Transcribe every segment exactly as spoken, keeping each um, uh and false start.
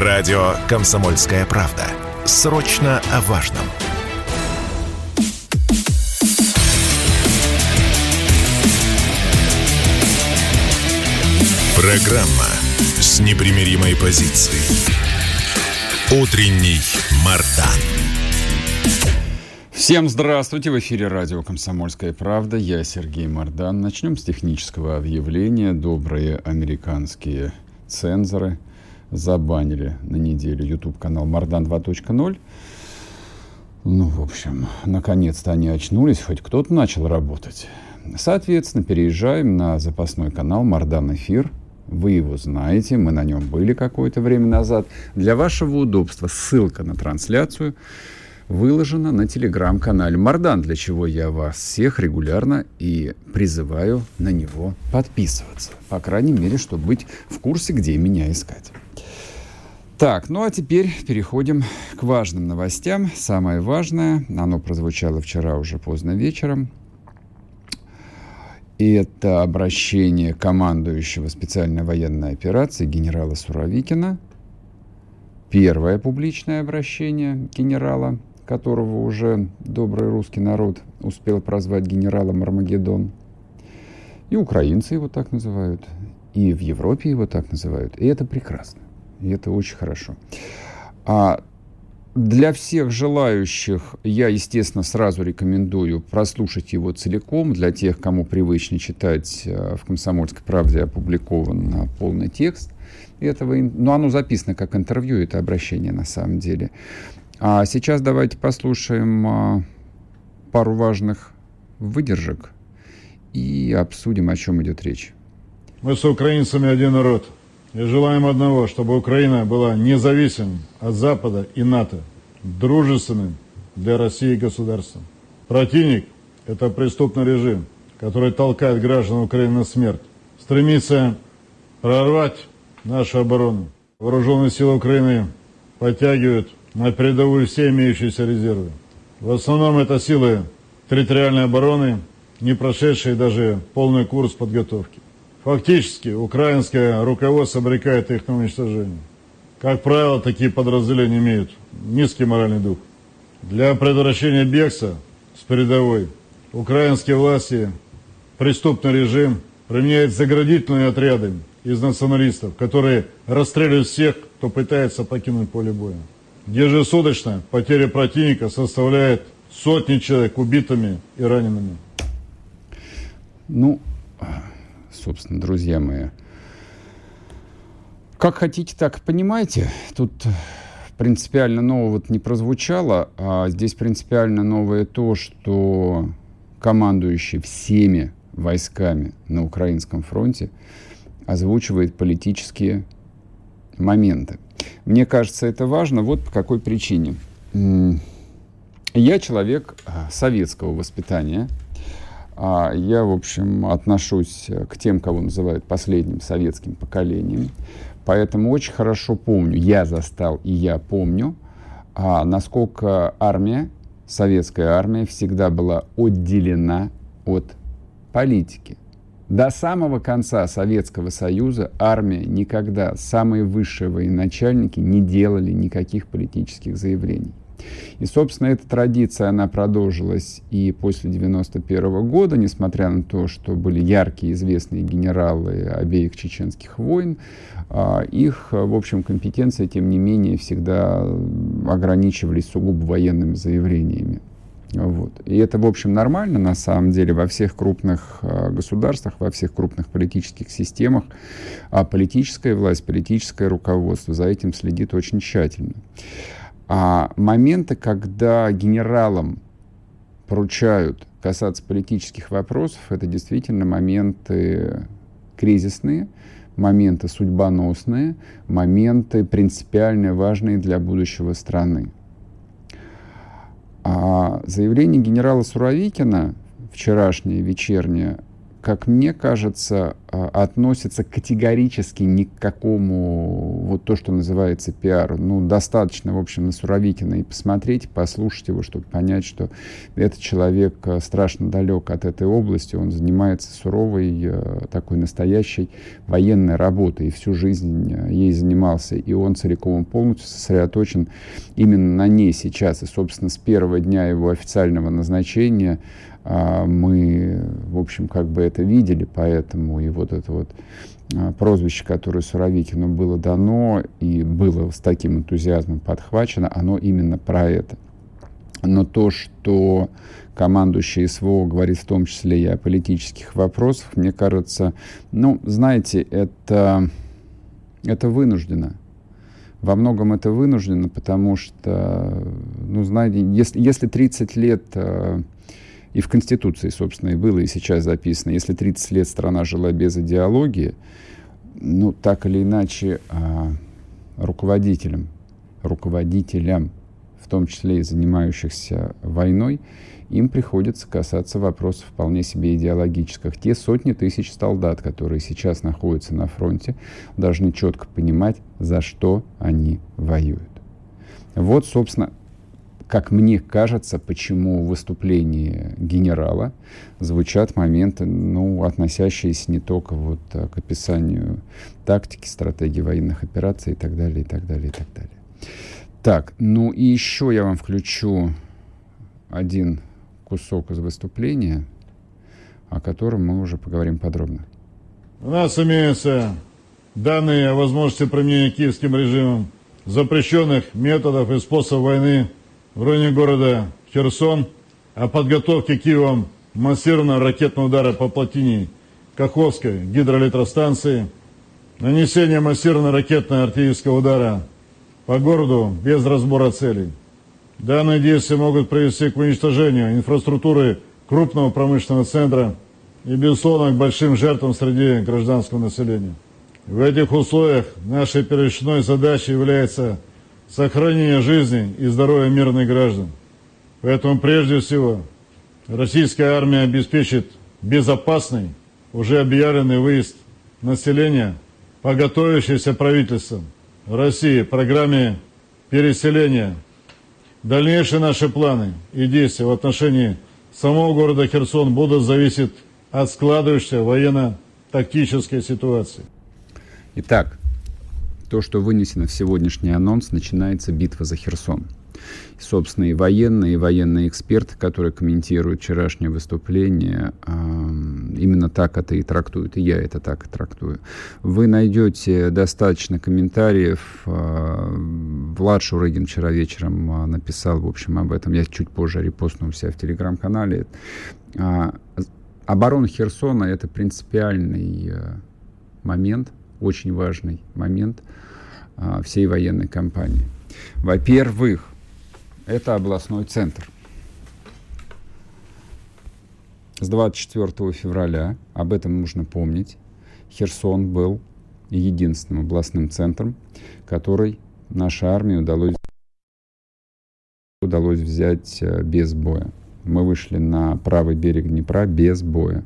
Радио «Комсомольская правда». Срочно о важном. Программа с непримиримой позицией. Утренний Мардан. Всем здравствуйте! В эфире радио «Комсомольская правда». Я Сергей Мардан. Начнем с технического объявления. Добрые американские цензоры забанили на неделю YouTube-канал «Мардан два точка ноль». Ну, в общем, наконец-то они очнулись, хоть кто-то начал работать. Соответственно, переезжаем на запасной канал «Мардан Эфир». Вы его знаете, мы на нем были какое-то время назад. Для вашего удобства ссылка на трансляцию выложена на телеграм-канале «Мардан», для чего я вас всех регулярно и призываю на него подписываться. По крайней мере, чтобы быть в курсе, где меня искать. Так, ну а теперь переходим к важным новостям. Самое важное, оно прозвучало вчера уже поздно вечером. И это обращение командующего специальной военной операции генерала Суровикина. Первое публичное обращение генерала, которого уже добрый русский народ успел прозвать генералом Армагеддон. И украинцы его так называют, и в Европе его так называют. И это прекрасно, и это очень хорошо. А для всех желающих я, естественно, сразу рекомендую прослушать его целиком. Для тех, кому привычно читать, в «Комсомольской правде» опубликован полный текст этого. Но оно записано как интервью, это обращение на самом деле. А сейчас давайте послушаем пару важных выдержек и обсудим, о чем идет речь. Мы с украинцами один народ. И желаем одного, чтобы Украина была независимым от Запада и НАТО, дружественным для России государством. Противник – это преступный режим, который толкает граждан Украины на смерть, стремится прорвать нашу оборону. Вооруженные силы Украины подтягивают на передовую все имеющиеся резервы. В основном это силы территориальной обороны, не прошедшие даже полный курс подготовки. Фактически, украинское руководство обрекает их на уничтожение. Как правило, такие подразделения имеют низкий моральный дух. Для предотвращения бегства с передовой украинские власти, преступный режим применяет заградительные отряды из националистов, которые расстреливают всех, кто пытается покинуть поле боя. Ежесуточно потеря противника составляет сотни человек убитыми и ранеными. Ну... Собственно, друзья мои, как хотите, так и понимаете. Тут принципиально нового-то не прозвучало, а здесь принципиально новое то, что командующий всеми войсками на украинском фронте озвучивает политические моменты. Мне кажется, это важно. Вот по какой причине. Я человек советского воспитания. Я, в общем, отношусь к тем, кого называют последним советским поколением. Поэтому очень хорошо помню, я застал и я помню, насколько армия, советская армия, всегда была отделена от политики. До самого конца Советского Союза армия никогда, самые высшие военачальники не делали никаких политических заявлений. И, собственно, эта традиция, она продолжилась и после девяносто первого года, несмотря на то, что были яркие, известные генералы обеих чеченских войн, их, в общем, компетенции, тем не менее, всегда ограничивались сугубо военными заявлениями. Вот. И это, в общем, нормально, на самом деле, во всех крупных государствах, во всех крупных политических системах. А политическая власть, политическое руководство за этим следит очень тщательно. А моменты, когда генералам поручают касаться политических вопросов, это действительно моменты кризисные, моменты судьбоносные, моменты принципиально важные для будущего страны. А заявление генерала Суровикина, вчерашнее, вечернее, как мне кажется, относится категорически ни к какому, вот то, что называется пиару. Ну, достаточно, в общем, на Суровикина и посмотреть, послушать его, чтобы понять, что этот человек страшно далек от этой области, он занимается суровой, такой настоящей военной работой, и всю жизнь ей занимался, и он целиком и полностью сосредоточен именно на ней сейчас. И, собственно, с первого дня его официального назначения мы, в общем, как бы это видели, поэтому и вот это вот прозвище, которое Суровикину было дано и было с таким энтузиазмом подхвачено, оно именно про это. Но то, что командующий СВО говорит в том числе и о политических вопросах, мне кажется, ну, знаете, это, это вынуждено. Во многом это вынуждено, потому что, ну, знаете, если, если тридцать лет... И в Конституции, собственно, и было, и сейчас записано. Если тридцать лет страна жила без идеологии, ну, так или иначе, руководителям, руководителям, в том числе и занимающихся войной, им приходится касаться вопросов вполне себе идеологических. Те сотни тысяч солдат, которые сейчас находятся на фронте, должны четко понимать, за что они воюют. Вот, собственно, как мне кажется, почему в выступлении генерала звучат моменты, ну, относящиеся не только вот к описанию тактики, стратегии военных операций и так далее, и так далее, и так далее. Так, ну и еще я вам включу один кусок из выступления, о котором мы уже поговорим подробно. У нас имеются данные о возможности применения киевским режимом запрещенных методов и способов войны в районе города Херсон, о подготовке Киевом массированного ракетного удара по плотине Каховской гидроэлектростанции, нанесение массированного ракетного артиллерийского удара по городу без разбора целей. Данные действия могут привести к уничтожению инфраструктуры крупного промышленного центра и, безусловно, к большим жертвам среди гражданского населения. В этих условиях нашей первичной задачей является сохранение жизни и здоровья мирных граждан. Поэтому, прежде всего, российская армия обеспечит безопасный, уже объявленный выезд населения по готовящейся правительством России программе переселения. Дальнейшие наши планы и действия в отношении самого города Херсон будут зависеть от складывающейся военно-тактической ситуации. Итак, то, что вынесено в сегодняшний анонс, начинается битва за Херсон. И, собственно, и военные, и военные эксперты, которые комментируют вчерашнее выступление, э, именно так это и трактуют, и я это так и трактую. Вы найдете достаточно комментариев. Э, Влад Шурыгин вчера вечером э, написал, в общем, об этом. Я чуть позже репостну у себя в Телеграм-канале. Э, оборона Херсона — это принципиальный э, момент, очень важный момент а, всей военной кампании. Во-первых, это областной центр. С двадцать четвёртого февраля, об этом нужно помнить, Херсон был единственным областным центром, который нашей армии удалось, удалось взять без боя. Мы вышли на правый берег Днепра без боя.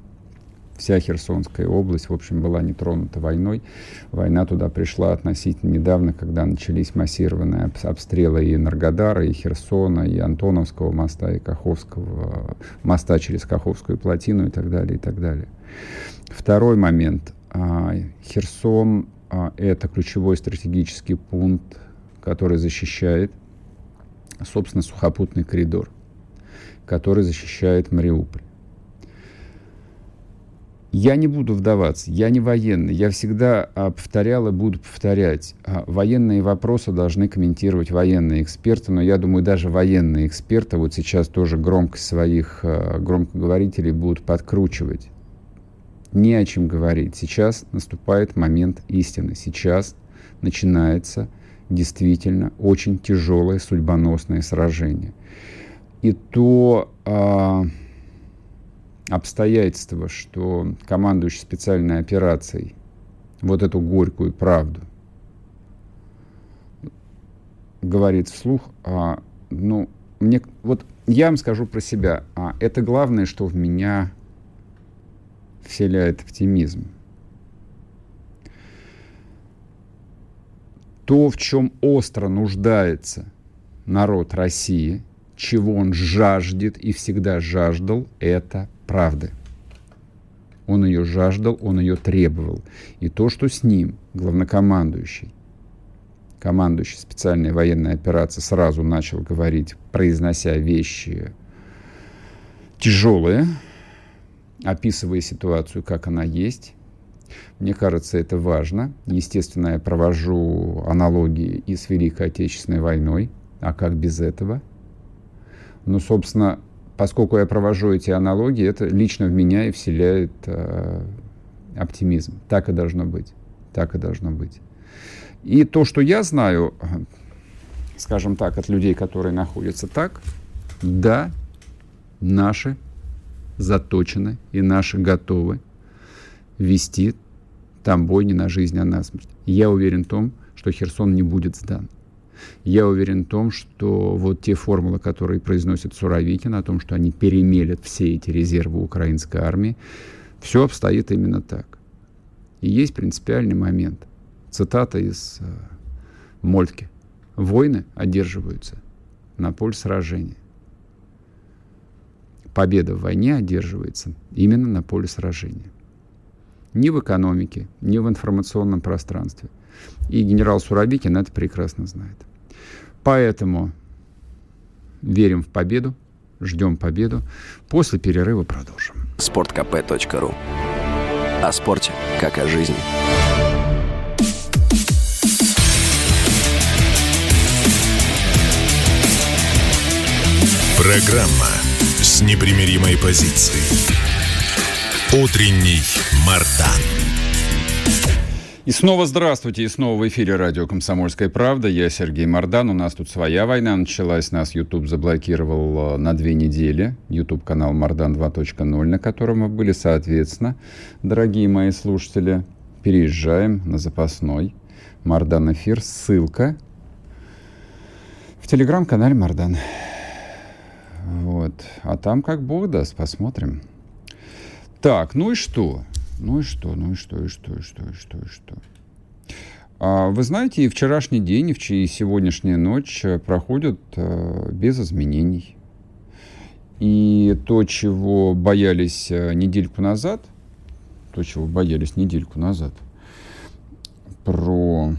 Вся Херсонская область, в общем, была не тронута войной. Война туда пришла относительно недавно, когда начались массированные обстрелы и Энергодара, и Херсона, и Антоновского моста, и Каховского моста через Каховскую плотину и так далее, и так далее. Второй момент. Херсон — это ключевой стратегический пункт, который защищает, собственно, сухопутный коридор, который защищает Мариуполь. Я не буду вдаваться, я не военный, я всегда а, повторял и буду повторять. А, военные вопросы должны комментировать военные эксперты, но я думаю, даже военные эксперты вот сейчас тоже громкость своих а, громкоговорителей будут подкручивать. Не о чем говорить. Сейчас наступает момент истины. Сейчас начинается действительно очень тяжелое судьбоносное сражение. И то... А, обстоятельство, что командующий специальной операцией вот эту горькую правду говорит вслух, а, ну, мне, вот я вам скажу про себя, а, это главное, что в меня вселяет оптимизм. То, в чем остро нуждается народ России, чего он жаждет и всегда жаждал, это правды. Он ее жаждал, он ее требовал. И то, что с ним главнокомандующий, командующий специальной военной операции, сразу начал говорить, произнося вещи тяжелые, описывая ситуацию, как она есть. Мне кажется, это важно. Естественно, я провожу аналогии и с Великой Отечественной войной. А как без этого? Ну, собственно, поскольку я провожу эти аналогии, это лично в меня и вселяет э, оптимизм. Так и должно быть. Так и должно быть. И то, что я знаю, скажем так, от людей, которые находятся так, да, наши заточены и наши готовы вести там бой не на жизнь, а на смерть. Я уверен в том, что Херсон не будет сдан. Я уверен в том, что вот те формулы, которые произносит Суровикин, о том, что они перемелят все эти резервы украинской армии, все обстоит именно так. И есть принципиальный момент. Цитата из э, Мольтке. «Войны одерживаются на поле сражения». Победа в войне одерживается именно на поле сражения. Ни в экономике, ни в информационном пространстве. И генерал Суровикин это прекрасно знает. Поэтому верим в победу, ждем победу. После перерыва продолжим. спорт кэ пэ точка ру. О спорте, как о жизни. Программа с непримиримой позицией. Утренний Мардан. И снова здравствуйте, и снова в эфире радио «Комсомольская правда». Я Сергей Мардан. У нас тут своя война началась. Нас YouTube заблокировал на две недели. YouTube-канал «Мардан два точка ноль», на котором мы были. Соответственно, дорогие мои слушатели, переезжаем на запасной «Мардан Эфир». Ссылка в телеграм-канале «Мардан». Вот. А там как бог даст, посмотрим. Так, ну и что? Ну и что, ну и что, и что, и что, и что, и что? А, вы знаете, и вчерашний день, и сегодняшняя ночь проходят а, без изменений. И то, чего боялись недельку назад, то, чего боялись недельку назад, про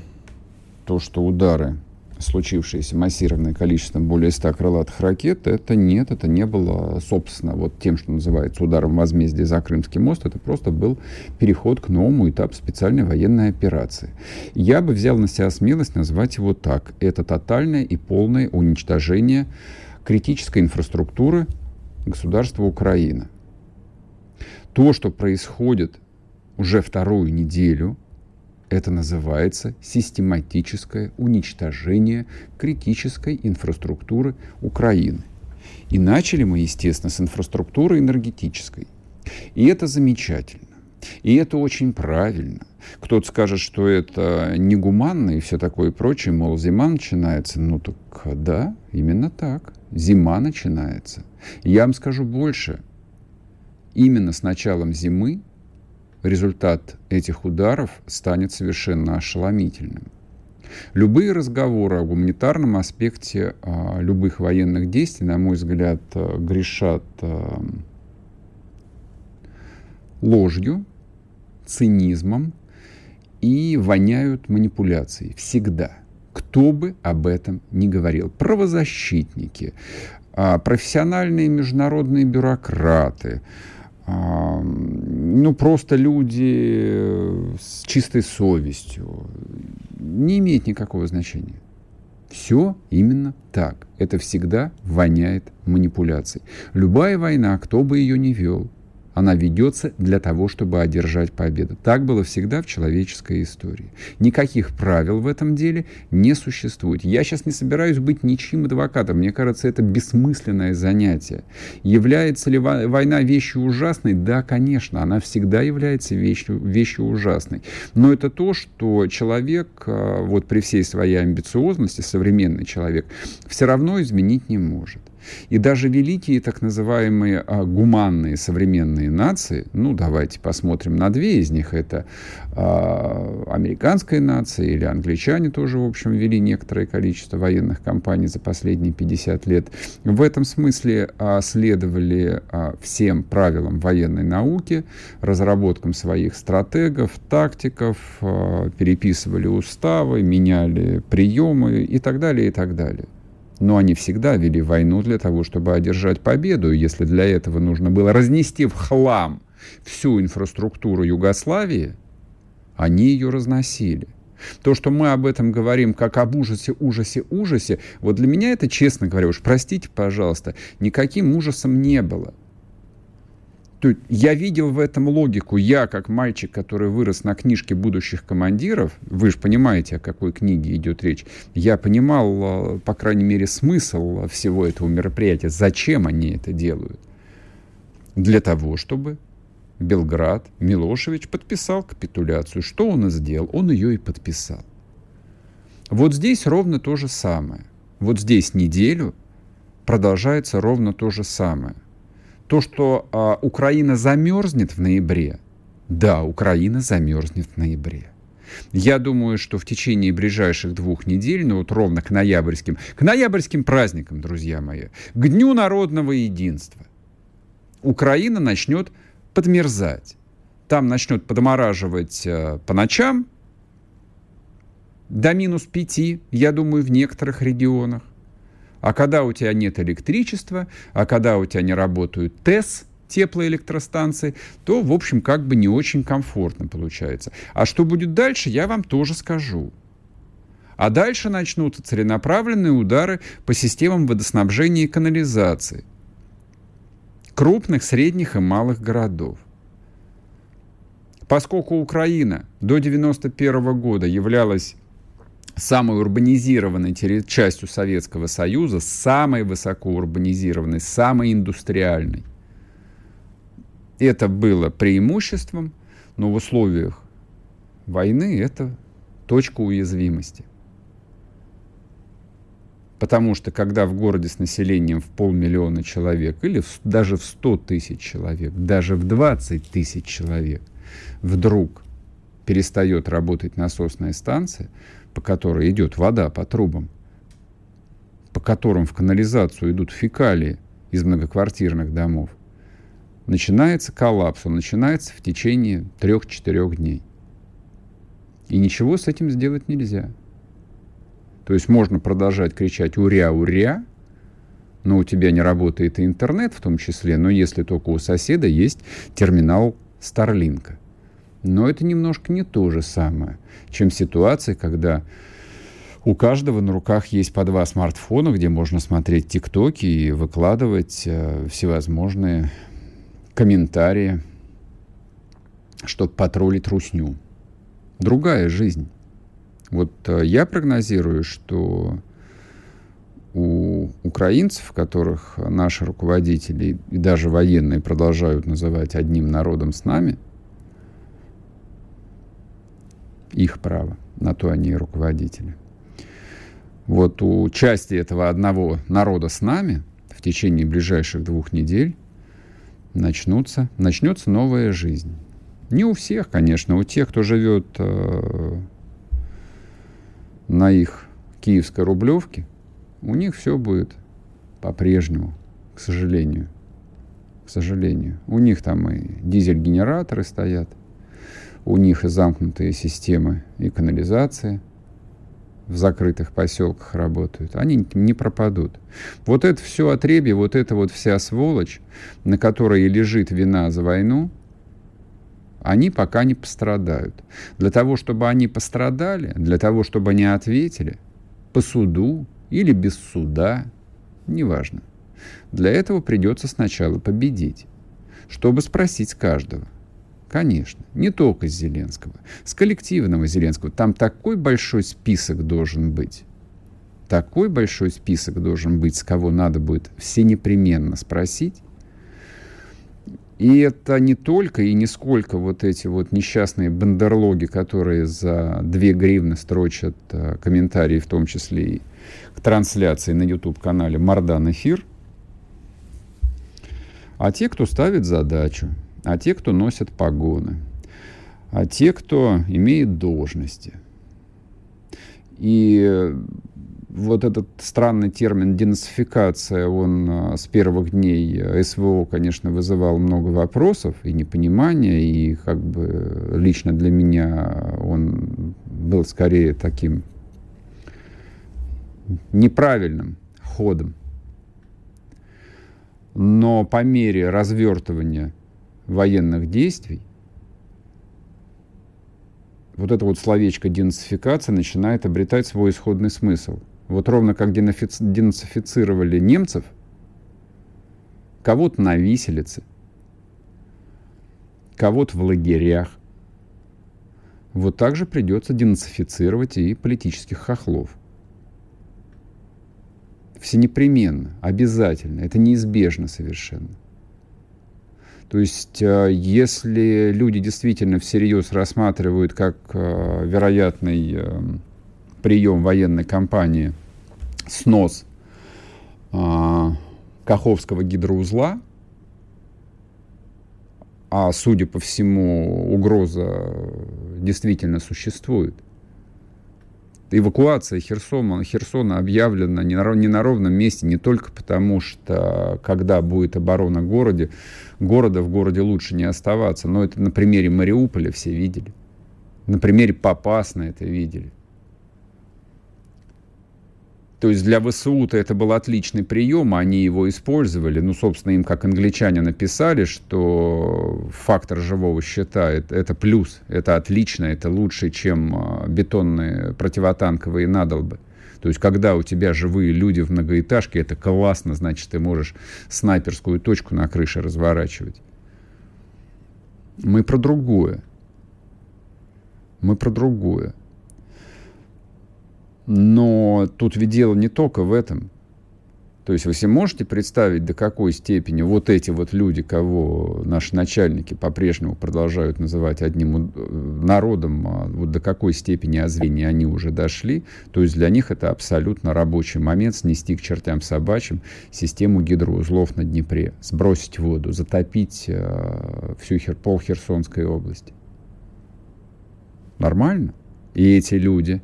то, что удары, случившиеся массированное количество более ста крылатых ракет, это нет, это не было, собственно, вот тем, что называется ударом возмездия за Крымский мост, это просто был переход к новому этапу специальной военной операции. Я бы взял на себя смелость назвать его так. Это тотальное и полное уничтожение критической инфраструктуры государства Украина. То, что происходит уже вторую неделю, это называется систематическое уничтожение критической инфраструктуры Украины. И начали мы, естественно, с инфраструктуры энергетической. И это замечательно. И это очень правильно. Кто-то скажет, что это негуманно и все такое прочее, мол, зима начинается. Ну так да, именно так. Зима начинается. Я вам скажу больше. Именно с началом зимы результат этих ударов станет совершенно ошеломительным. Любые разговоры о гуманитарном аспекте а, любых военных действий, на мой взгляд, грешат а, ложью, цинизмом и воняют манипуляцией. Всегда. Кто бы об этом ни говорил. Правозащитники, а, профессиональные международные бюрократы, ну, просто люди с чистой совестью, не имеет никакого значения. Все именно так. Это всегда воняет манипуляцией. Любая война, кто бы ее ни вел, она ведется для того, чтобы одержать победу. Так было всегда в человеческой истории. Никаких правил в этом деле не существует. Я сейчас не собираюсь быть ничьим адвокатом. Мне кажется, это бессмысленное занятие. Является ли война вещью ужасной? Да, конечно, она всегда является вещью, вещью ужасной. Но это то, что человек, вот при всей своей амбициозности, современный человек, все равно изменить не может. И даже великие так называемые а, гуманные современные нации, ну давайте посмотрим на две из них, это а, американская нация или англичане тоже, в общем, вели некоторое количество военных кампаний за последние пятьдесят лет, в этом смысле а, следовали а, всем правилам военной науки, разработкам своих стратегов, тактиков, а, переписывали уставы, меняли приемы и так далее, и так далее. Но они всегда вели войну для того, чтобы одержать победу. Если для этого нужно было разнести в хлам всю инфраструктуру Югославии, они ее разносили. То, что мы об этом говорим как об ужасе, ужасе, ужасе, вот для меня это, честно говоря, уж простите, пожалуйста, никаким ужасом не было. Я видел в этом логику. Я, как мальчик, который вырос на книжке будущих командиров, вы же понимаете, о какой книге идет речь, я понимал, по крайней мере, смысл всего этого мероприятия. Зачем они это делают? Для того, чтобы Белград, Милошевич подписал капитуляцию. Что он и сделал? Он ее и подписал. Вот здесь ровно то же самое. Вот здесь неделю продолжается ровно то же самое. То, что а, Украина замерзнет в ноябре, да, Украина замерзнет в ноябре. Я думаю, что в течение ближайших двух недель, ну вот ровно к ноябрьским, к ноябрьским праздникам, друзья мои, к Дню народного единства, Украина начнет подмерзать. Там начнет подмораживать а, по ночам до минус пяти, я думаю, в некоторых регионах. А когда у тебя нет электричества, а когда у тебя не работают ТЭС, теплоэлектростанции, то, в общем, как бы не очень комфортно получается. А что будет дальше, я вам тоже скажу. А дальше начнутся целенаправленные удары по системам водоснабжения и канализации крупных, средних и малых городов. Поскольку Украина до девяносто первого года являлась самой урбанизированной частью Советского Союза, самой высокоурбанизированной, самой индустриальной. Это было преимуществом, но в условиях войны это точка уязвимости. Потому что когда в городе с населением в полмиллиона человек, или в, даже в сто тысяч человек, даже в двадцать тысяч человек, вдруг перестает работать насосная станция, по которой идет вода по трубам, по которым в канализацию идут фекалии из многоквартирных домов, начинается коллапс. Он начинается в течение трех-четырех дней. И ничего с этим сделать нельзя. То есть можно продолжать кричать «Уря, уря!», но у тебя не работает и интернет в том числе, но если только у соседа есть терминал Старлинка. Но это немножко не то же самое, чем ситуация, когда у каждого на руках есть по два смартфона, где можно смотреть тиктоки и выкладывать э, всевозможные комментарии, чтобы потроллить русню. Другая жизнь. Вот э, я прогнозирую, что у украинцев, которых наши руководители и даже военные продолжают называть одним народом с нами, их право, на то они и руководители. Вот у части этого одного народа с нами в течение ближайших двух недель начнутся, начнется новая жизнь. Не у всех, конечно, у тех, кто живет э, на их киевской Рублевке, у них все будет по-прежнему, к сожалению. К сожалению. У них там и дизель-генераторы стоят, у них и замкнутые системы и канализации в закрытых поселках работают. Они не пропадут. Вот это все отребье, вот эта вот вся сволочь, на которой лежит вина за войну, они пока не пострадают. Для того, чтобы они пострадали, для того, чтобы они ответили по суду или без суда, неважно. Для этого придется сначала победить, чтобы спросить каждого. Конечно, не только с Зеленского, с коллективного Зеленского. Там такой большой список должен быть, такой большой список должен быть, с кого надо будет все непременно спросить. И это не только и не сколько вот эти вот несчастные бандерлоги, которые за две гривны строчат комментарии, в том числе и к трансляции на YouTube-канале «Мардан Эфир», а те, кто ставит задачу, а те, кто носят погоны, а те, кто имеет должности. И вот этот странный термин денацификация, он с первых дней СВО, конечно, вызывал много вопросов и непонимания, и как бы лично для меня он был скорее таким неправильным ходом. Но по мере развертывания военных действий вот это вот словечко денацификация начинает обретать свой исходный смысл. Вот ровно как денацифицировали немцев, кого-то на виселице, кого-то в лагерях, вот так же придется денацифицировать и политических хохлов. Всенепременно, обязательно, это неизбежно совершенно. То есть, если люди действительно всерьез рассматривают как вероятный прием военной кампании снос Каховского гидроузла, а, судя по всему, угроза действительно существует, эвакуация Херсона, Херсона объявлена не на, не на ровном месте не только потому, что когда будет оборона города, города в городе лучше не оставаться. Но это на примере Мариуполя все видели. На примере Попасна это видели. То есть для ВСУ-то это был отличный прием, они его использовали. Ну, собственно, им, как англичане, написали, что фактор живого щита – это плюс, это отлично, это лучше, чем бетонные противотанковые надолбы. То есть когда у тебя живые люди в многоэтажке, это классно, значит, ты можешь снайперскую точку на крыше разворачивать. Мы про другое. Мы про другое. Но тут ведь дело не только в этом. То есть вы себе можете представить, до какой степени вот эти вот люди, кого наши начальники по-прежнему продолжают называть одним народом, вот до какой степени озрения они уже дошли. То есть для них это абсолютно рабочий момент снести к чертям собачьим систему гидроузлов на Днепре, сбросить воду, затопить всю хер, пол Херсонской области. Нормально? И эти люди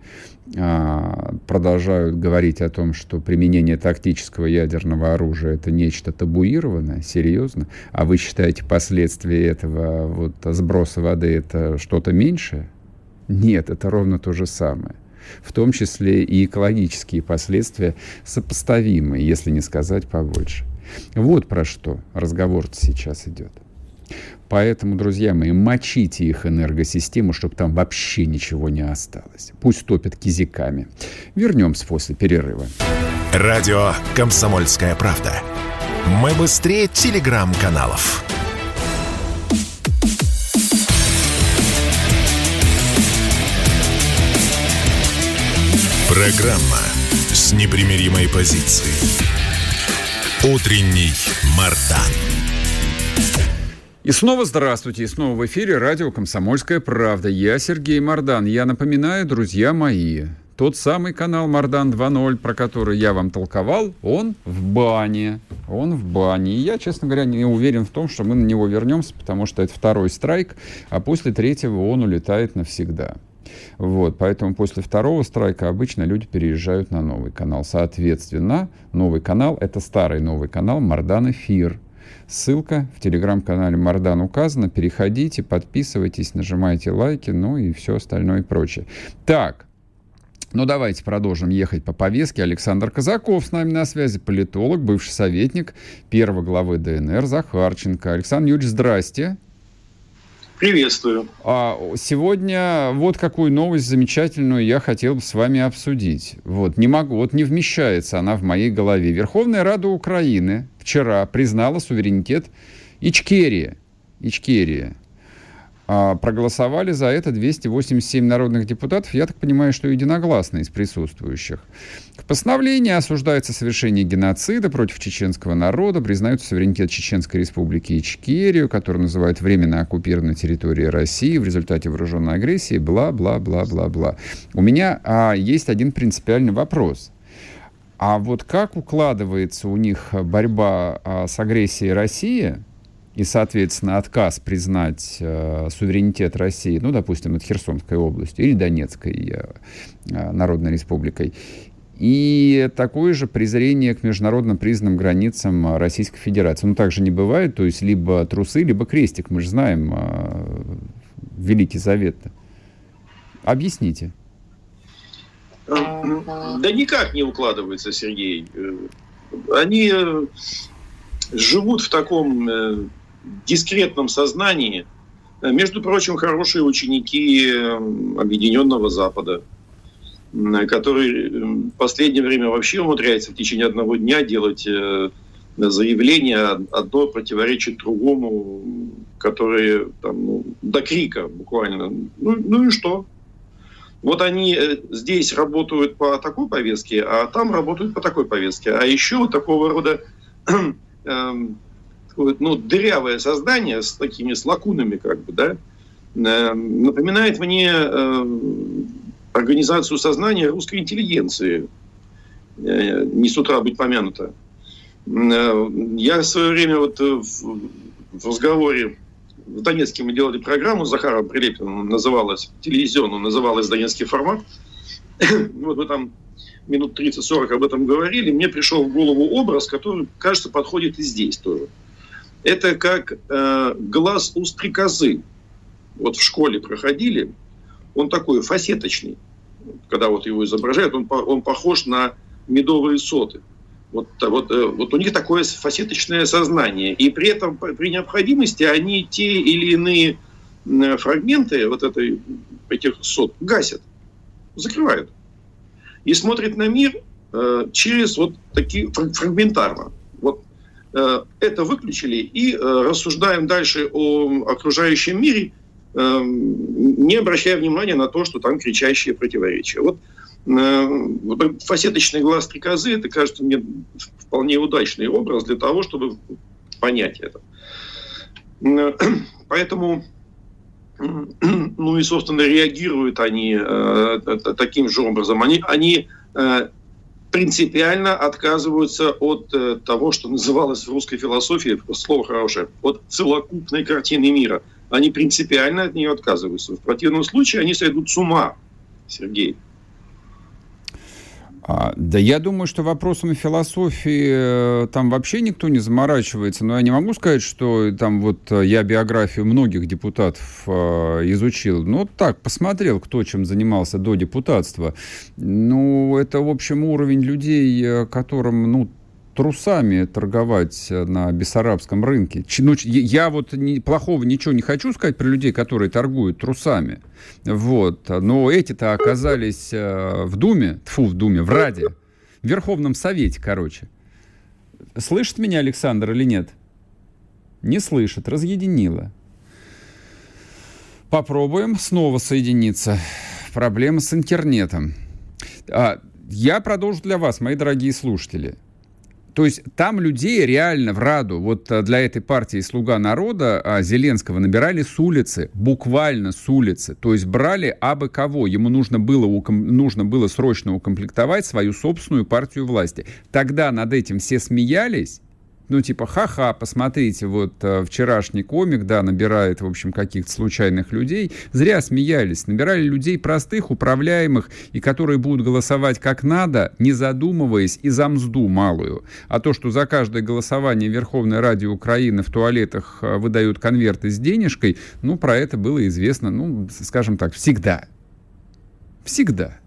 а, продолжают говорить о том, что применение тактического ядерного оружия – это нечто табуированное, серьезно. А вы считаете, последствия этого вот, сброса воды – это что-то меньшее? Нет, это ровно то же самое. В том числе и экологические последствия сопоставимы, если не сказать побольше. Вот про что разговор сейчас идет. Поэтому, друзья мои, мочите их энергосистему, чтобы там вообще ничего не осталось. Пусть топят кизиками. Вернемся после перерыва. Радио «Комсомольская правда». Мы быстрее телеграм-каналов. Программа с непримиримой позицией. Утренний Мардан. И снова здравствуйте, и снова в эфире радио «Комсомольская правда». Я Сергей Мардан. Я напоминаю, друзья мои, тот самый канал «Мардан два ноль», про который я вам толковал, он в бане. Он в бане. И я, честно говоря, не уверен в том, что мы на него вернемся, потому что это второй страйк, а после третьего он улетает навсегда. Вот, поэтому после второго страйка обычно люди переезжают на новый канал. Соответственно, новый канал — это старый новый канал «Мардан Эфир». Ссылка в телеграм-канале Мардан указана. Переходите, подписывайтесь, нажимайте лайки, ну и все остальное и прочее. Так, ну давайте продолжим ехать по повестке. Александр Казаков с нами на связи, политолог, бывший советник первого главы ДНР Захарченко. Александр Юрьевич, здрасте. Приветствую. Сегодня вот какую новость замечательную я хотел бы с вами обсудить. Вот не могу, вот не вмещается она в моей голове. Верховная Рада Украины вчера признала суверенитет Ичкерии. Ичкерии. Проголосовали за это двести восемьдесят семь народных депутатов, я так понимаю, что единогласно из присутствующих. В постановлении осуждается совершение геноцида против чеченского народа, признают суверенитет Чеченской Республики Ичкерию, которую называют временно оккупированной территорией России в результате вооруженной агрессии, бла-бла-бла-бла-бла. У меня а, есть один принципиальный вопрос. А вот как укладывается у них борьба а, с агрессией России и, соответственно, отказ признать э, суверенитет России, ну, допустим, над Херсонской областью или Донецкой э, Народной Республикой, и такое же презрение к международно признанным границам Российской Федерации. Ну, так же не бывает, то есть либо трусы, либо крестик, мы же знаем э, Великий Завет. Объясните. Да никак не укладывается, Сергей. Они живут в таком дискретном сознании. Между прочим, хорошие ученики Объединенного Запада, который в последнее время вообще умудряется в течение одного дня делать заявления, одно противоречит другому, которые там, ну, до крика буквально. Ну, ну и что? Вот они здесь работают по такой повестке, а там работают по такой повестке. А еще вот такого рода ну, дырявое создание с такими с лакунами, как бы, да, напоминает мне организацию сознания русской интеллигенции. Не с утра быть помянуто. Я в свое время вот в разговоре в Донецке мы делали программу с Захаром Прилепиным, называлась телевизионную, называлась «Донецкий формат». Вот мы там минут тридцать-сорок об этом говорили. Мне пришел в голову образ, который, кажется, подходит и здесь тоже. Это как э, глаз у стрекозы. Вот в школе проходили. Он такой фасеточный. Когда вот его изображают, он, он похож на медовые соты. Вот, вот, вот у них такое фасеточное сознание. И при этом, при необходимости, они те или иные фрагменты вот этой, этих сот гасят, закрывают. И смотрят на мир э, через вот такие фрагментарно. Вот э, это выключили и э, рассуждаем дальше о окружающем мире, э, не обращая внимания на то, что там кричащие противоречия. Вот. Фасеточный глаз стрекозы, это, кажется, мне вполне удачный образ для того, чтобы понять это. Поэтому, ну и, собственно, реагируют они э, таким же образом. Они, они э, принципиально отказываются от э, того, что называлось в русской философии, слово хорошее, от целокупной картины мира. Они принципиально от нее отказываются. В противном случае они сойдут с ума, Сергей. Да я думаю, что вопросами философии там вообще никто не заморачивается, но я не могу сказать, что там вот я биографию многих депутатов изучил. Ну, вот так, посмотрел, кто чем занимался до депутатства. Ну, это, в общем, уровень людей, которым, ну, трусами торговать на бессарабском рынке. Я вот плохого ничего не хочу сказать про людей, которые торгуют трусами. Вот. Но эти-то оказались в Думе, тьфу, в Думе, в Раде, в Верховном Совете, короче. Слышит меня Александр или нет? Не слышит, разъединило. Попробуем снова соединиться. Проблема с интернетом. Я продолжу для вас, мои дорогие слушатели. То есть там людей реально в Раду, вот для этой партии «Слуга народа» Зеленского набирали с улицы, буквально с улицы. То есть брали абы кого. Ему нужно было, нужно было срочно укомплектовать свою собственную партию власти. Тогда над этим все смеялись. Ну, типа, ха-ха, посмотрите, вот вчерашний комик, да, набирает, в общем, каких-то случайных людей. Зря смеялись. Набирали людей простых, управляемых, и которые будут голосовать как надо, не задумываясь, и за мзду малую. А то, что за каждое голосование в Верховной Раде Украины в туалетах выдают конверты с денежкой, ну, про это было известно, ну, скажем так, всегда. Всегда.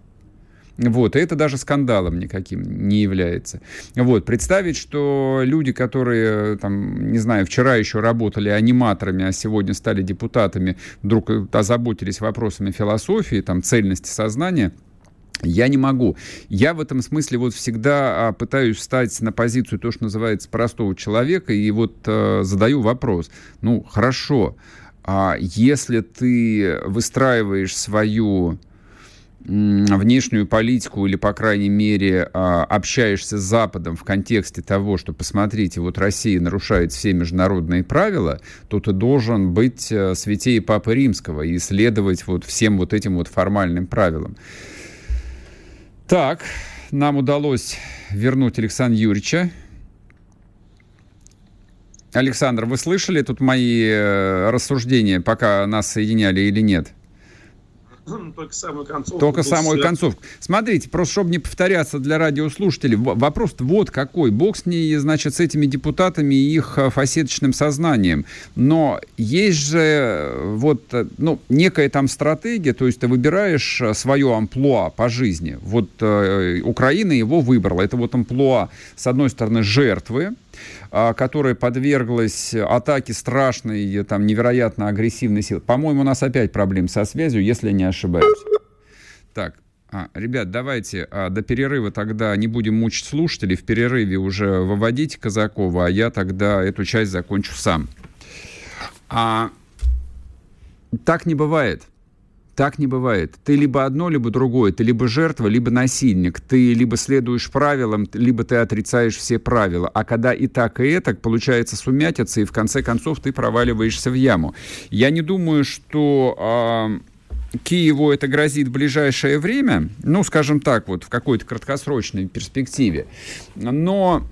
Вот, и это даже скандалом никаким не является. Вот, представить, что люди, которые, там, не знаю, вчера еще работали аниматорами, а сегодня стали депутатами, вдруг озаботились вопросами философии, там, цельности сознания, я не могу. Я в этом смысле вот всегда пытаюсь встать на позицию, то, что называется, простого человека, и вот э, задаю вопрос. Ну, хорошо, а если ты выстраиваешь свою внешнюю политику или, по крайней мере, общаешься с Западом в контексте того, что, посмотрите, вот Россия нарушает все международные правила, то ты должен быть святее Папы Римского и следовать вот всем вот этим вот формальным правилам. Так, нам удалось вернуть Александра Юрьевича. Александр, вы слышали тут мои рассуждения, пока нас соединяли или нет? Только самую концовку. Только самую свят. концовку. Смотрите, просто чтобы не повторяться для радиослушателей, вопрос-то вот какой. Бог с ней, значит, с этими депутатами и их фасеточным сознанием. Но есть же вот, ну, некая там стратегия, то есть ты выбираешь свое амплуа по жизни. Вот э, Украина его выбрала. Это вот амплуа, с одной стороны, жертвы, которая подверглась атаке страшной, там, невероятно агрессивной силы. По-моему, у нас опять проблемы со связью, если не ошибаюсь. Так, а, ребят, давайте а, до перерыва тогда не будем мучить слушателей. В перерыве уже выводите Казакова, а я тогда эту часть закончу сам. А, так не бывает. Так не бывает. Ты либо одно, либо другое. Ты либо жертва, либо насильник. Ты либо следуешь правилам, либо ты отрицаешь все правила. А когда и так, и этак, получается сумятица, и в конце концов ты проваливаешься в яму. Я не думаю, что э, Киеву это грозит в ближайшее время. Ну, скажем так, вот в какой-то краткосрочной перспективе. Но...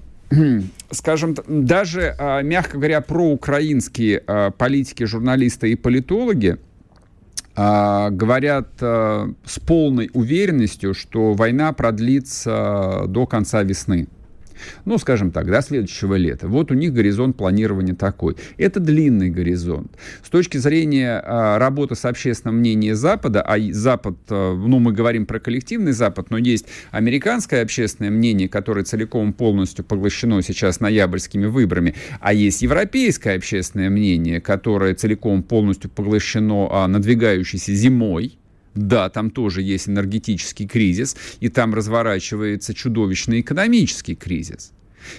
скажем, даже, э, мягко говоря, проукраинские э, политики, журналисты и политологи говорят с полной уверенностью, что война продлится до конца весны. Ну, скажем так, до следующего лета. Вот у них горизонт планирования такой. Это длинный горизонт. С точки зрения а, работы с общественным мнением Запада, а Запад, а, ну, мы говорим про коллективный Запад, но есть американское общественное мнение, которое целиком полностью поглощено сейчас ноябрьскими выборами, а есть европейское общественное мнение, которое целиком полностью поглощено а, надвигающейся зимой. Да, там тоже есть энергетический кризис, и там разворачивается чудовищный экономический кризис.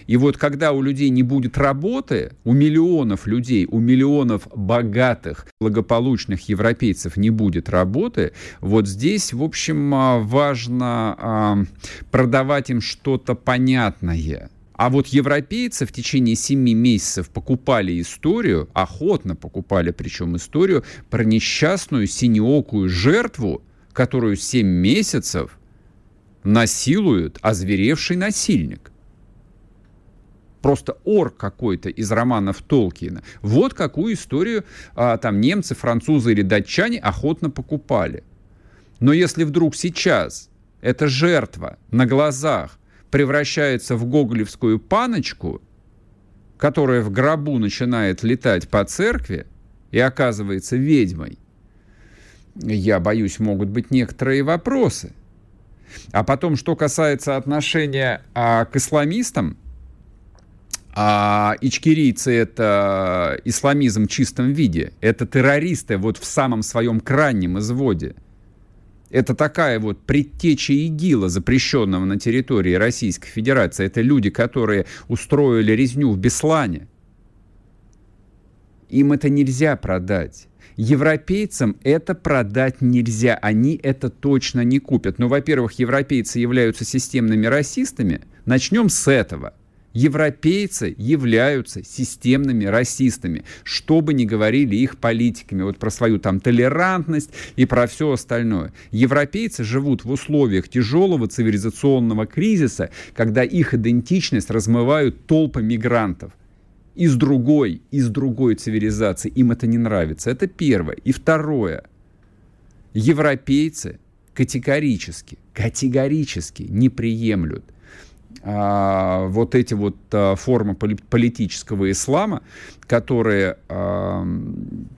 И вот когда у людей не будет работы, у миллионов людей, у миллионов богатых, благополучных европейцев не будет работы, вот здесь, в общем, важно продавать им что-то понятное. А вот европейцы в течение семи месяцев покупали историю, охотно покупали причем историю, про несчастную синеокую жертву, которую семь месяцев насилует озверевший насильник. Просто орк какой-то из романов Толкиена. Вот какую историю а, там немцы, французы или датчане охотно покупали. Но если вдруг сейчас эта жертва на глазах превращается в гоголевскую паночку, которая в гробу начинает летать по церкви и оказывается ведьмой, я боюсь, могут быть некоторые вопросы. А потом, что касается отношения а, к исламистам, а, ичкерийцы — это исламизм в чистом виде, это террористы вот в самом своем крайнем изводе. Это такая вот предтеча ИГИЛа, запрещенного на территории Российской Федерации. Это люди, которые устроили резню в Беслане. Им это нельзя продать. Европейцам это продать нельзя. Они это точно не купят. Но, во-первых, европейцы являются системными расистами. Начнем с этого. Европейцы являются системными расистами, что бы ни говорили их политиками, вот про свою там толерантность и про все остальное. Европейцы живут в условиях тяжелого цивилизационного кризиса, когда их идентичность размывают толпы мигрантов из другой, из другой цивилизации. Им это не нравится. Это первое. И второе. Европейцы категорически, категорически не приемлют А, вот эти вот а, формы политического ислама, которые а,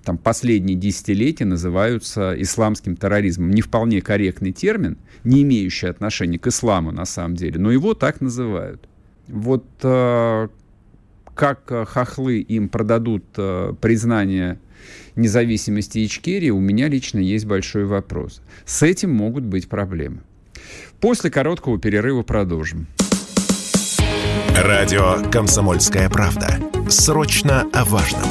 там, последние десятилетия называются исламским терроризмом. Не вполне корректный термин, не имеющий отношения к исламу на самом деле, но его так называют. Вот а, как хохлы им продадут а, признание независимости Ичкерии, у меня лично есть большой вопрос. С этим могут быть проблемы. После короткого перерыва продолжим. Радио «Комсомольская правда». Срочно о важном.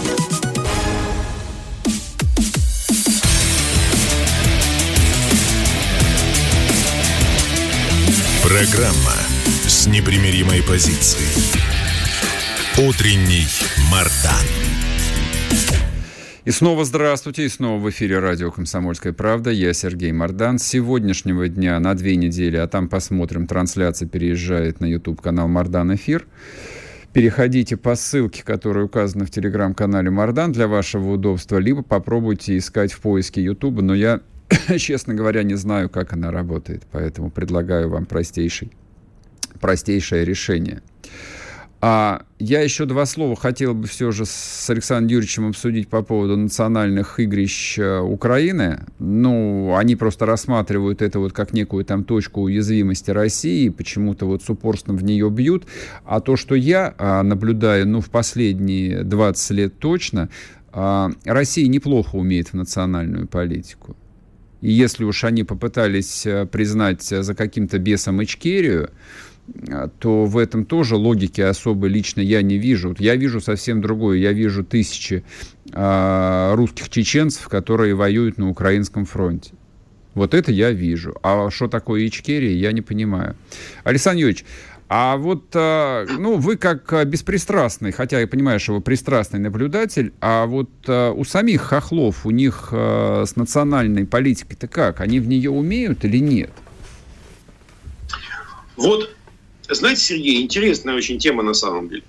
Программа с непримиримой позицией. Утренний Мардан. И снова здравствуйте, и снова в эфире радио «Комсомольская правда». Я Сергей Мардан. С сегодняшнего дня на две недели, а там посмотрим, трансляция переезжает на YouTube-канал «Мардан Эфир». переходите по ссылке, которая указана в телеграм-канале Мардан для вашего удобства, либо попробуйте искать в поиске Ютуба, но я, честно говоря, не знаю, как она работает, поэтому предлагаю вам простейший, простейшее решение. А я еще два слова хотел бы все же с Александром Юрьевичем обсудить по поводу национальных игрищ Украины. Ну, они просто рассматривают это вот как некую там точку уязвимости России, почему-то вот с упорством в нее бьют. А то, что я наблюдаю, ну, в последние двадцать лет точно, Россия неплохо умеет в национальную политику. И если уж они попытались признать за каким-то бесом Ичкерию, то в этом тоже логики особой лично я не вижу. Я вижу совсем другое. Я вижу тысячи э, русских чеченцев, которые воюют на украинском фронте. Вот это я вижу. А что такое Ичкерия, я не понимаю. Александр Юрьевич, а вот э, ну, вы как беспристрастный, хотя я понимаю, что вы пристрастный наблюдатель, а вот э, у самих хохлов, у них э, с национальной политикой-то как? Они в нее умеют или нет? Вот знаете, Сергей, интересная очень тема на самом деле.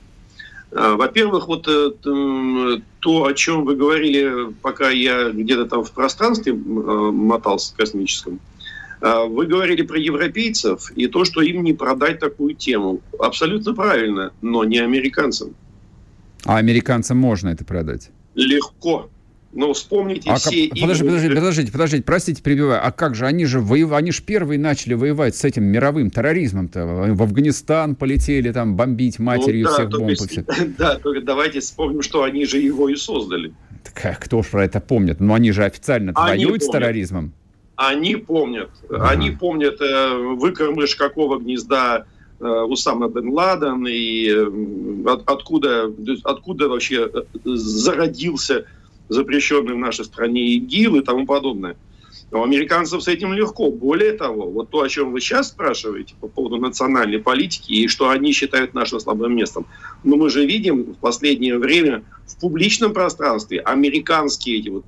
Во-первых, вот то, о чем вы говорили, пока я где-то там в пространстве мотался космическом, вы говорили про европейцев и то, что им не продать такую тему. Абсолютно правильно, но не американцам. А американцам можно это продать? Легко. Но вспомните а все... Как... Подожди, подожди, подождите, подождите, простите, перебиваю. А как же, они же, воев... они же первые начали воевать с этим мировым терроризмом-то. В Афганистан полетели там бомбить матерью ну, да, всех бомб. Есть, да, только давайте вспомним, что они же его и создали. Так, кто ж про это помнит? Но они же официально воюют с терроризмом. Они помнят. А-а-а. Они помнят э, выкормыш какого гнезда э, Усама бен Ладен и э, от, откуда, откуда вообще зародился... запрещенный в нашей стране ИГИЛ и тому подобное. Но у американцев с этим легко. Более того, вот то, о чем вы сейчас спрашиваете по поводу национальной политики и что они считают нашим слабым местом. Но мы же видим в последнее время в публичном пространстве американские эти вот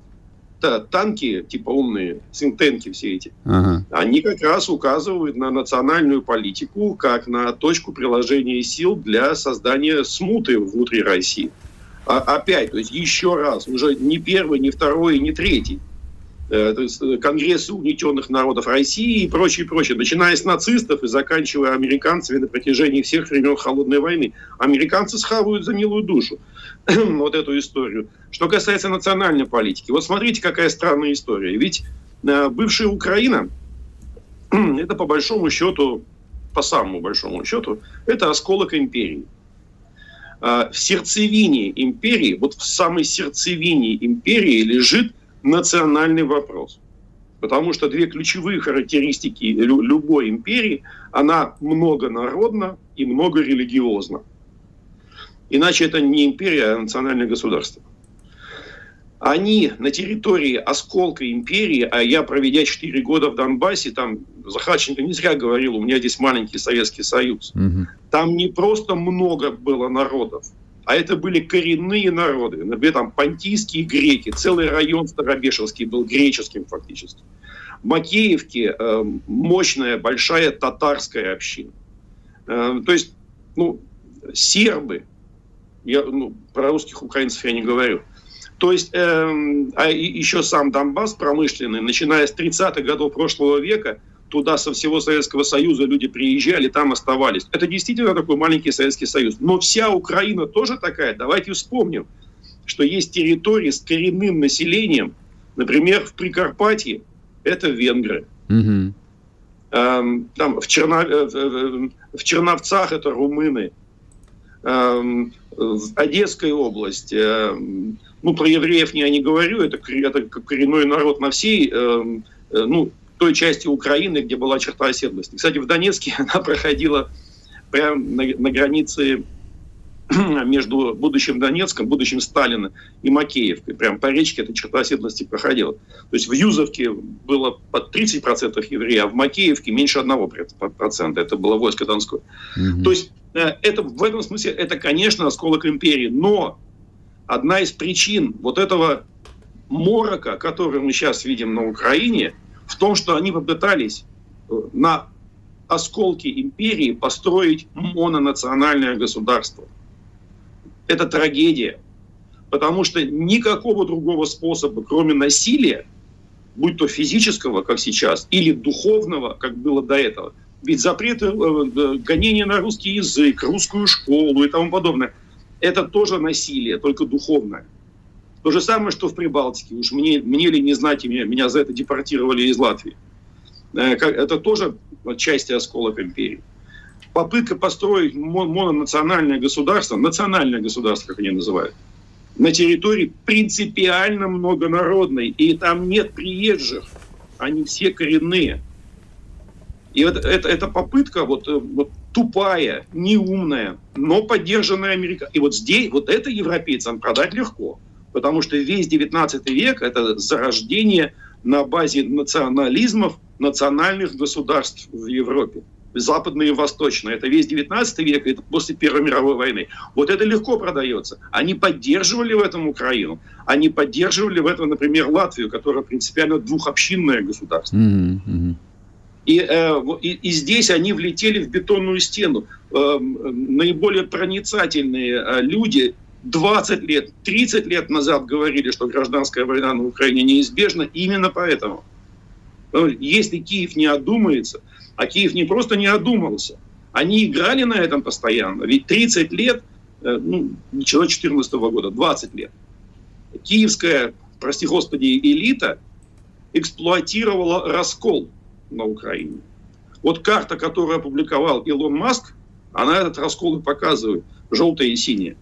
танки, типа умные, синтенки все эти, ага. они как раз указывают на национальную политику как на точку приложения сил для создания смуты внутри России. Опять, то есть еще раз, уже не первый, не второй, не третий. То есть Конгресс угнетенных народов России и прочее, прочее. Начиная с нацистов и заканчивая американцами на протяжении всех времен Холодной войны. Американцы схавают за милую душу вот эту историю. Что касается национальной политики. Вот смотрите, какая странная история. Ведь бывшая Украина, это по большому счету, по самому большому счету, это осколок империи. В сердцевине империи, вот в самой сердцевине империи лежит национальный вопрос. Потому что две ключевые характеристики любой империи, она многонародна и многорелигиозна. Иначе это не империя, а национальное государство. Они на территории осколка империи, а я, проведя четыре года в Донбассе, там Захарченко не зря говорил, у меня здесь маленький Советский Союз. Угу. Там не просто много было народов, а это были коренные народы. Например, там понтийские греки, целый район Старобешевский был греческим фактически. В Макеевке э, мощная, большая татарская община. Э, то есть, ну, сербы, я, ну, про русских украинцев я не говорю. То есть, эм, а еще сам Донбасс промышленный, начиная с тридцатых годов прошлого века, туда со всего Советского Союза люди приезжали, там оставались. Это действительно такой маленький Советский Союз. Но вся Украина тоже такая. Давайте вспомним, что есть территории с коренным населением. Например, в Прикарпатье это венгры. Mm-hmm. Эм, там, в, Черно... в Черновцах это румыны. Эм, в Одесской области... Эм, Ну, про евреев я не говорю, это, это коренной народ на всей, э, ну, той части Украины, где была черта оседлости. Кстати, в Донецке она проходила прямо на, на границе между будущим Донецком, будущим Сталина и Макеевкой. Прямо по речке эта черта оседлости проходила. То есть в Юзовке было под тридцать процентов евреев, а в Макеевке меньше одного процента. Это было войско Донское. Mm-hmm. То есть э, это, в этом смысле это, конечно, осколок империи, но... Одна из причин вот этого морока, который мы сейчас видим на Украине, в том, что они попытались на осколке империи построить мононациональное государство. это трагедия. Потому что никакого другого способа, кроме насилия, будь то физического, как сейчас, или духовного, как было до этого. Ведь запреты, гонения на русский язык, русскую школу и тому подобное, это тоже насилие, только духовное. То же самое, что в Прибалтике. Уж мне, мне ли не знать, меня, меня за это депортировали из Латвии. Это тоже часть осколок империи. Попытка построить мононациональное государство, национальное государство, как они называют, на территории принципиально многонародной, и там нет приезжих, они все коренные. И вот это, это попытка вот, вот тупая, неумная, но поддержанная Америкой. И вот здесь, вот это европейцам продать легко, потому что весь девятнадцатый век – это зарождение на базе национализмов, национальных государств в Европе. Западные и восточные. Это весь девятнадцатый век, это после Первой мировой войны. Вот это легко продается. Они поддерживали в этом Украину. Они поддерживали в этом, например, Латвию, которая принципиально двухобщинное государство. Mm-hmm. И, э, и, и здесь они влетели в бетонную стену. Э, наиболее проницательные люди двадцать лет, тридцать лет назад говорили, что гражданская война на Украине неизбежна. Именно поэтому. Если Киев не одумается... А Киев не просто не одумался. Они играли на этом постоянно. Ведь тридцать лет, ну, начало четырнадцатого года, двадцать лет. Киевская, прости господи, элита эксплуатировала раскол на Украине. Вот карта, которую опубликовал Илон Маск, она этот раскол и показывает. Желтая и синяя.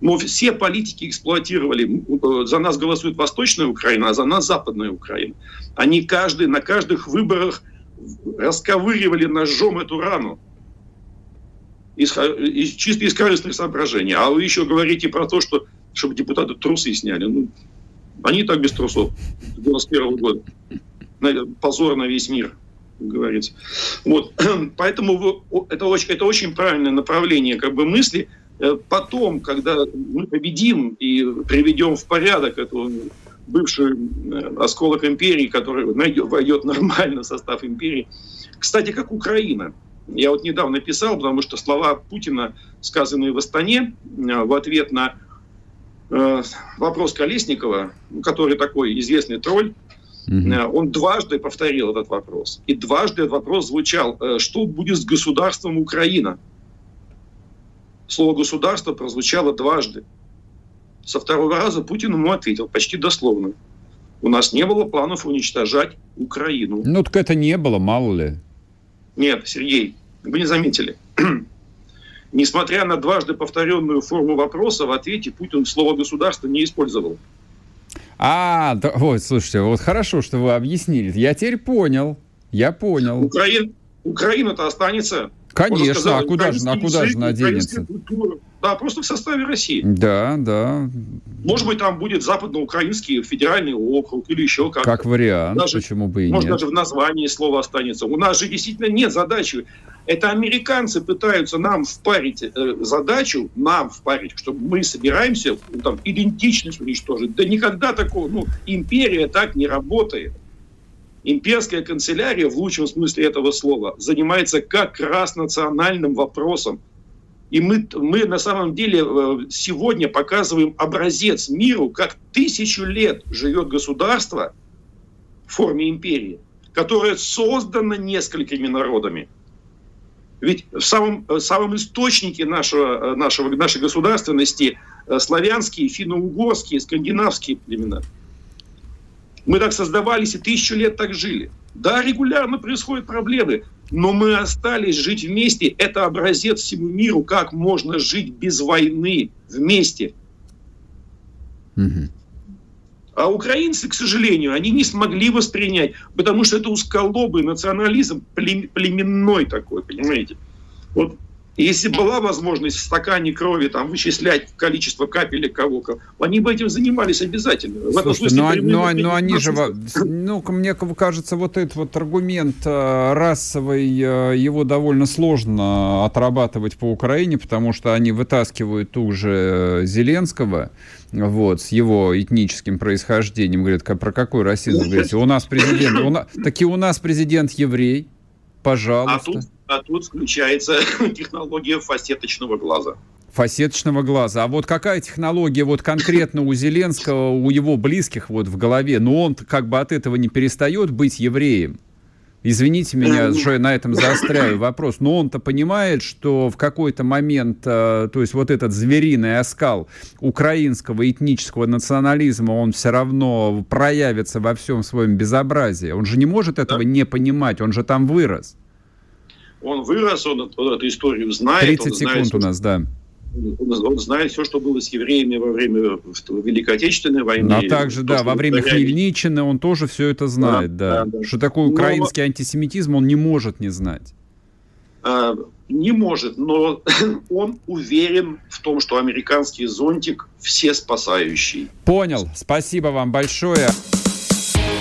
Но все политики эксплуатировали. За нас голосует Восточная Украина, а за нас Западная Украина. Они каждый, на каждых выборах расковыривали ножом эту рану из, из, чисто из корыстных соображений. А вы еще говорите про то, что чтобы депутаты трусы сняли. Ну, они так без трусов с девяносто первого года. Позор на весь мир, как говорится. Вот. Поэтому это очень, это очень правильное направление как бы, мысли. Потом, когда мы победим и приведем в порядок эту бывший осколок империи, который найдет, войдет нормально в состав империи. Кстати, как Украина. Я вот недавно писал, потому что слова Путина, сказанные в Астане, в ответ на э, вопрос Колесникова, который такой известный тролль, mm-hmm. он дважды повторил этот вопрос. И дважды этот вопрос звучал, э, что будет с государством Украина? Слово «государство» прозвучало дважды. Со второго раза Путин ему ответил, почти дословно. У нас не было планов уничтожать Украину. Ну, так это не было, мало ли. Нет, Сергей, вы не заметили. Несмотря на дважды повторенную форму вопроса, в ответе Путин слово «государство» не использовал. А, да, вот, слушайте, вот хорошо, что вы объяснили. Я теперь понял, я понял. Украина, Украина-то останется... Конечно, сказал, а куда же, а куда же наденется? Да, просто в составе России. Да, да. Может быть, там будет западноукраинский федеральный округ или еще как-то. Как вариант, даже, почему бы и может, нет. Может, даже в названии слово останется. У нас же действительно нет задачи. Это американцы пытаются нам впарить э, задачу, нам впарить, что мы собираемся ну, там, идентичность уничтожить. Да никогда такого, ну, империя так не работает. Имперская канцелярия, в лучшем смысле этого слова, занимается как раз национальным вопросом. И мы, мы на самом деле сегодня показываем образец миру, как тысячу лет живет государство в форме империи, которое создано несколькими народами. Ведь в самом, самом источнике нашего, нашего, нашей государственности славянские, финно-угорские, скандинавские племена. Мы так создавались и тысячу лет так жили. Да, регулярно происходят проблемы, но мы остались жить вместе. Это образец всему миру, как можно жить без войны вместе. Mm-hmm. А украинцы, к сожалению, они не смогли воспринять, потому что это узколобый национализм, племенной такой, понимаете. Вот. Если была возможность в стакане крови там, вычислять количество капелек кого-то, они бы этим занимались обязательно. Слушайте, но, они, но, но они же... Ну, мне кажется, вот этот вот аргумент расовый, его довольно сложно отрабатывать по Украине, потому что они вытаскивают ту же Зеленского, вот, с его этническим происхождением. Говорят, про какой расизм? Говорите, у нас президент... У нас, таки у нас президент еврей, пожалуйста. А тут? А тут включается технология фасеточного глаза. фасеточного глаза. А вот какая технология вот конкретно у Зеленского, у его близких вот в голове? Но он как бы от этого не перестает быть евреем. Извините меня, что я на этом заостряю вопрос, но он-то понимает, что в какой-то момент, то есть вот этот звериный оскал украинского этнического национализма, он все равно проявится во всем своем безобразии. Он же не может этого да. не понимать, он же там вырос. Он вырос, он, он эту историю знает. тридцать он секунд знает, у нас, да. Он знает все, что было с евреями во время Великой Отечественной войны. А также, то, да, во время Хмельниччины он тоже все это знает, да. да. да, да. Что такое украинский но... антисемитизм, он не может не знать. А, не может, но он уверен в том, что американский зонтик все спасающий. Понял. Спасибо вам большое.